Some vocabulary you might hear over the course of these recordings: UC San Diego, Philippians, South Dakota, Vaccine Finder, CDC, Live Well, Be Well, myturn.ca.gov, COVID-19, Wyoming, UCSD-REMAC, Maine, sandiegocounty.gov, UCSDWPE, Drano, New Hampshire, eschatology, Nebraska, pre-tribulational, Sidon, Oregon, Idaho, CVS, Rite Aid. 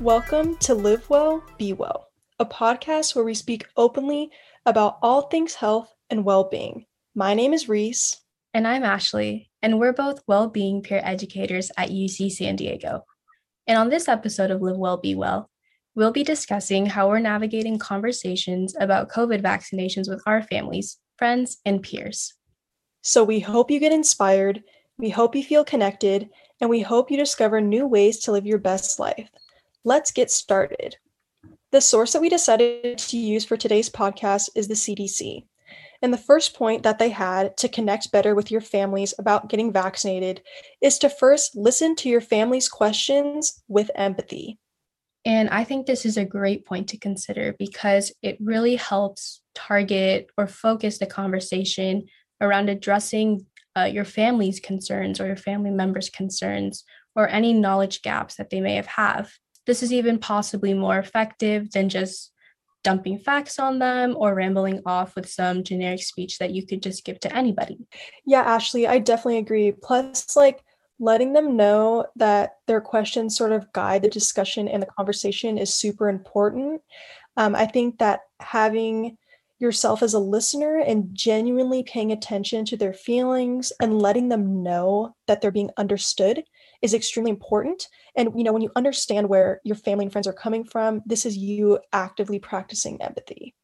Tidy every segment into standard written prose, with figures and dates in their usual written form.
Welcome to Live Well, Be Well, a podcast where we speak openly about all things health and well-being. My name is Reese. And I'm Ashley, and we're both well-being peer educators at UC San Diego. And on this episode of Live Well, Be Well, we'll be discussing how we're navigating conversations about COVID vaccinations with our families, friends, and peers. So we hope you get inspired, we hope you feel connected, and we hope you discover new ways to live your best life. Let's get started. The source that we decided to use for today's podcast is the CDC. And the first point that they had to connect better with your families about getting vaccinated is to first listen to your family's questions with empathy. And I think this is a great point to consider because it really helps target or focus the conversation around addressing your family's concerns or your family members' concerns or any knowledge gaps that they may have. This is even possibly more effective than just dumping facts on them or rambling off with some generic speech that you could just give to anybody. Yeah, Ashley, I definitely agree. Plus, letting them know that their questions sort of guide the discussion and the conversation is super important. I think that having yourself as a listener and genuinely paying attention to their feelings and letting them know that they're being understood is extremely important. And, when you understand where your family and friends are coming from, this is you actively practicing empathy.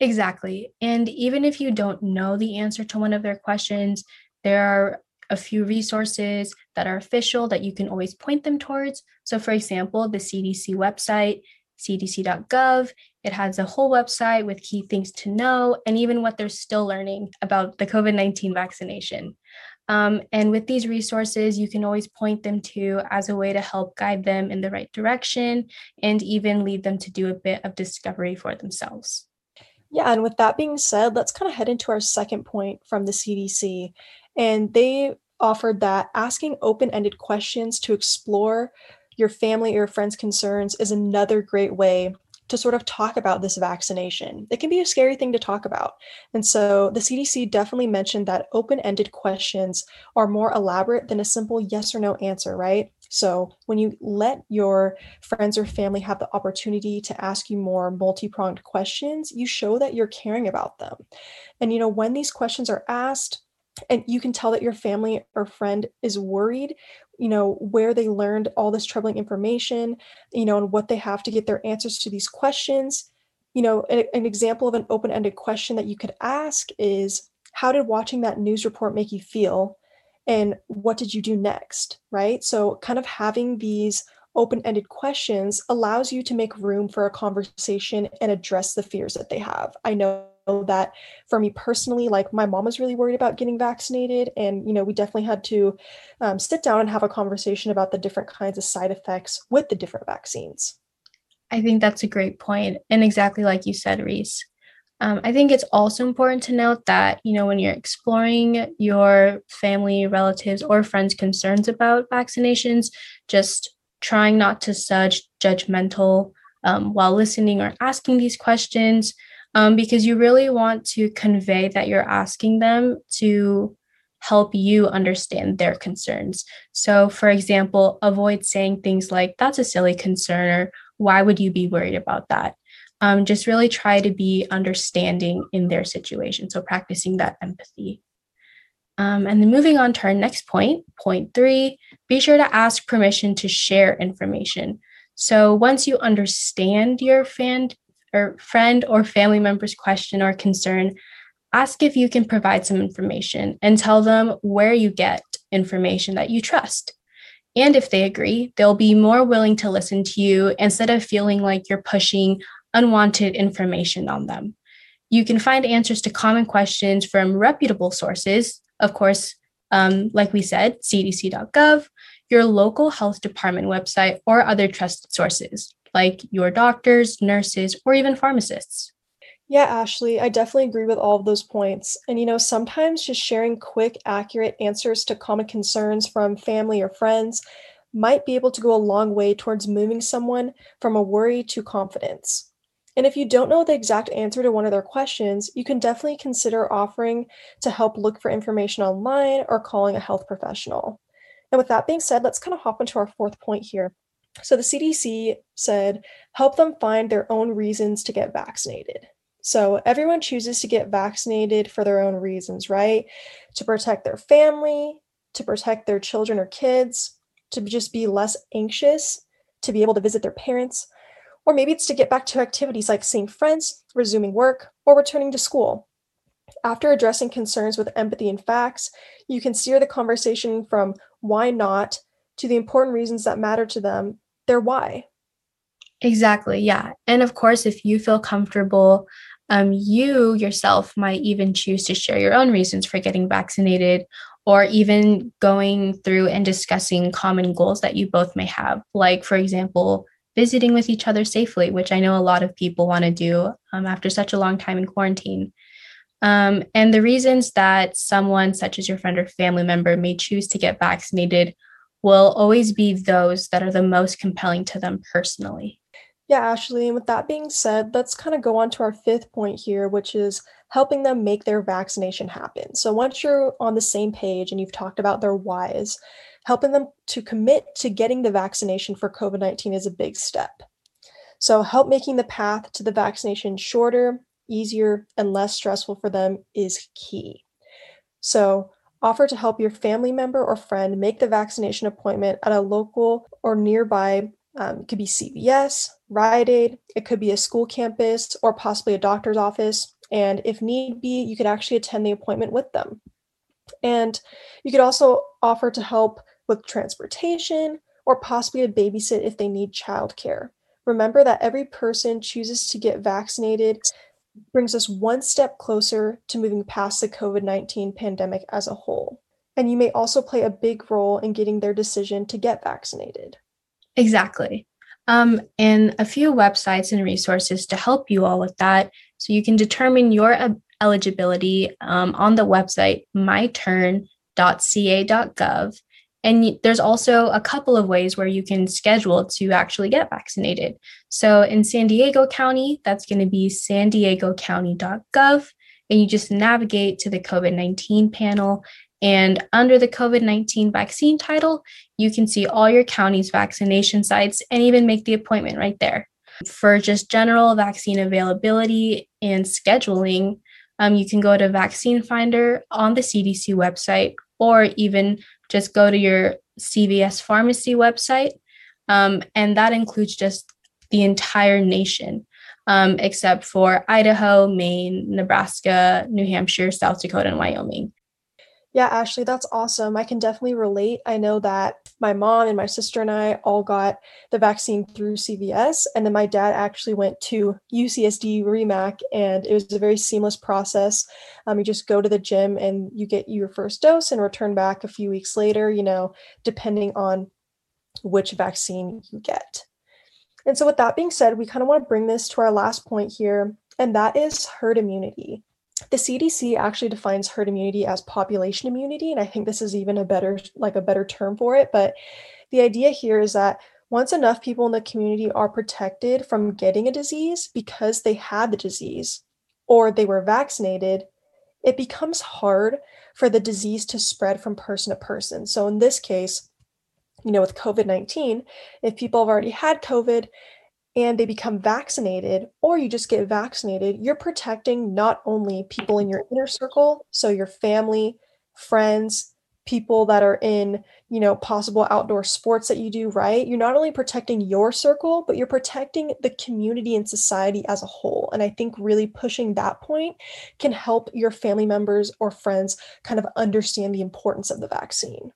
Exactly. And even if you don't know the answer to one of their questions, there are a few resources that are official that you can always point them towards. So, for example, the CDC website, cdc.gov, it has a whole website with key things to know and even what they're still learning about the COVID-19 vaccination. And with these resources, you can always point them to as a way to help guide them in the right direction and even lead them to do a bit of discovery for themselves. Yeah, and with that being said, let's kind of head into our second point from the CDC. And they offered that asking open-ended questions to explore your family or your friends' concerns is another great way to sort of talk about this vaccination. It can be a scary thing to talk about. And so the CDC definitely mentioned that open-ended questions are more elaborate than a simple yes or no answer, right? So when you let your friends or family have the opportunity to ask you more multi-pronged questions, you show that you're caring about them. And, when these questions are asked, and you can tell that your family or friend is worried, where they learned all this troubling information, and what they have to get their answers to these questions. An example of an open-ended question that you could ask is, how did watching that news report make you feel? And what did you do next? Right? So kind of having these open-ended questions allows you to make room for a conversation and address the fears that they have. I know that for me personally, my mom was really worried about getting vaccinated. And, we definitely had to sit down and have a conversation about the different kinds of side effects with the different vaccines. I think that's a great point. And exactly like you said, Reese, I think it's also important to note that, when you're exploring your family, relatives, or friends' concerns about vaccinations, just trying not to sound judgmental while listening or asking these questions. Because you really want to convey that you're asking them to help you understand their concerns. So, for example, avoid saying things like, that's a silly concern, or why would you be worried about that? Just really try to be understanding in their situation. So practicing that empathy. And then moving on to our next point, point three, be sure to ask permission to share information. So once you understand your friend or family member's question or concern, ask if you can provide some information and tell them where you get information that you trust. And if they agree, they'll be more willing to listen to you instead of feeling like you're pushing unwanted information on them. You can find answers to common questions from reputable sources, of course, like we said, cdc.gov, your local health department website, or other trusted sources, like your doctors, nurses, or even pharmacists. Yeah, Ashley, I definitely agree with all of those points. And, sometimes just sharing quick, accurate answers to common concerns from family or friends might be able to go a long way towards moving someone from a worry to confidence. And if you don't know the exact answer to one of their questions, you can definitely consider offering to help look for information online or calling a health professional. And with that being said, let's kind of hop into our fourth point here. So the CDC said, help them find their own reasons to get vaccinated. So everyone chooses to get vaccinated for their own reasons, right? To protect their family, to protect their children or kids, to just be less anxious, to be able to visit their parents, or maybe it's to get back to activities like seeing friends, resuming work, or returning to school. After addressing concerns with empathy and facts, you can steer the conversation from why not to the important reasons that matter to them, their why. Exactly, yeah. And of course, if you feel comfortable, you yourself might even choose to share your own reasons for getting vaccinated, or even going through and discussing common goals that you both may have. Like, for example, visiting with each other safely, which I know a lot of people want to do after such a long time in quarantine. And the reasons that someone such as your friend or family member may choose to get vaccinated will always be those that are the most compelling to them personally. Yeah, Ashley, and with that being said, let's kind of go on to our fifth point here, which is helping them make their vaccination happen. So once you're on the same page and you've talked about their whys, helping them to commit to getting the vaccination for COVID-19 is a big step. So help making the path to the vaccination shorter, easier, and less stressful for them is key. So offer to help your family member or friend make the vaccination appointment at a local or nearby, it could be CVS, Rite Aid, it could be a school campus, or possibly a doctor's office. And if need be, you could actually attend the appointment with them. And you could also offer to help with transportation or possibly a babysit if they need childcare. Remember that every person chooses to get vaccinated brings us one step closer to moving past the COVID-19 pandemic as a whole. And you may also play a big role in getting their decision to get vaccinated. Exactly. And a few websites and resources to help you all with that. So you can determine your eligibility on the website myturn.ca.gov. And there's also a couple of ways where you can schedule to actually get vaccinated. So in San Diego County, that's going to be sandiegocounty.gov. And you just navigate to the COVID-19 panel. And under the COVID-19 vaccine title, you can see all your county's vaccination sites and even make the appointment right there. For just general vaccine availability and scheduling, you can go to Vaccine Finder on the CDC website, or even just go to your CVS pharmacy website. And that includes just the entire nation, except for Idaho, Maine, Nebraska, New Hampshire, South Dakota, and Wyoming. Yeah, Ashley, that's awesome. I can definitely relate. I know that my mom and my sister and I all got the vaccine through CVS, and then my dad actually went to UCSD-REMAC, and it was a very seamless process. You just go to the gym and you get your first dose and return back a few weeks later, you know, depending on which vaccine you get. And so with that being said, we kind of want to bring this to our last point here, and that is herd immunity. The CDC actually defines herd immunity as population immunity, and I think this is even a better term for it. But the idea here is that once enough people in the community are protected from getting a disease because they had the disease or they were vaccinated, it becomes hard for the disease to spread from person to person. So in this case, you know, with COVID-19, if people have already had COVID and they become vaccinated, or you just get vaccinated, you're protecting not only people in your inner circle, so your family, friends, people that are in, you know, possible outdoor sports that you do, right? You're not only protecting your circle, but you're protecting the community and society as a whole. And I think really pushing that point can help your family members or friends kind of understand the importance of the vaccine.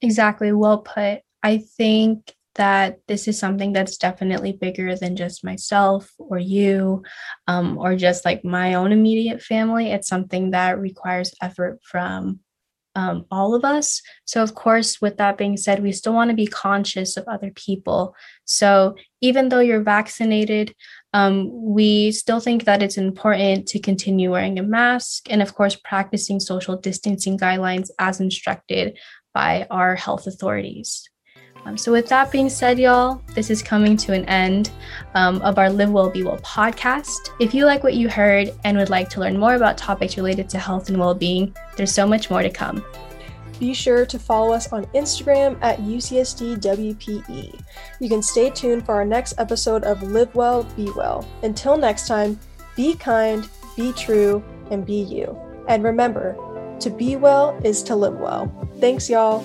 Exactly. Well put. I think that this is something that's definitely bigger than just myself or you, or just like my own immediate family. It's something that requires effort from all of us. So of course, with that being said, we still want to be conscious of other people. So even though you're vaccinated, we still think that it's important to continue wearing a mask and of course, practicing social distancing guidelines as instructed by our health authorities. So with that being said, y'all, this is coming to an end of our Live Well, Be Well podcast. If you like what you heard and would like to learn more about topics related to health and well-being, there's so much more to come. Be sure to follow us on Instagram at UCSDWPE. You can stay tuned for our next episode of Live Well, Be Well. Until next time, be kind, be true, and be you. And remember, to be well is to live well. Thanks, y'all.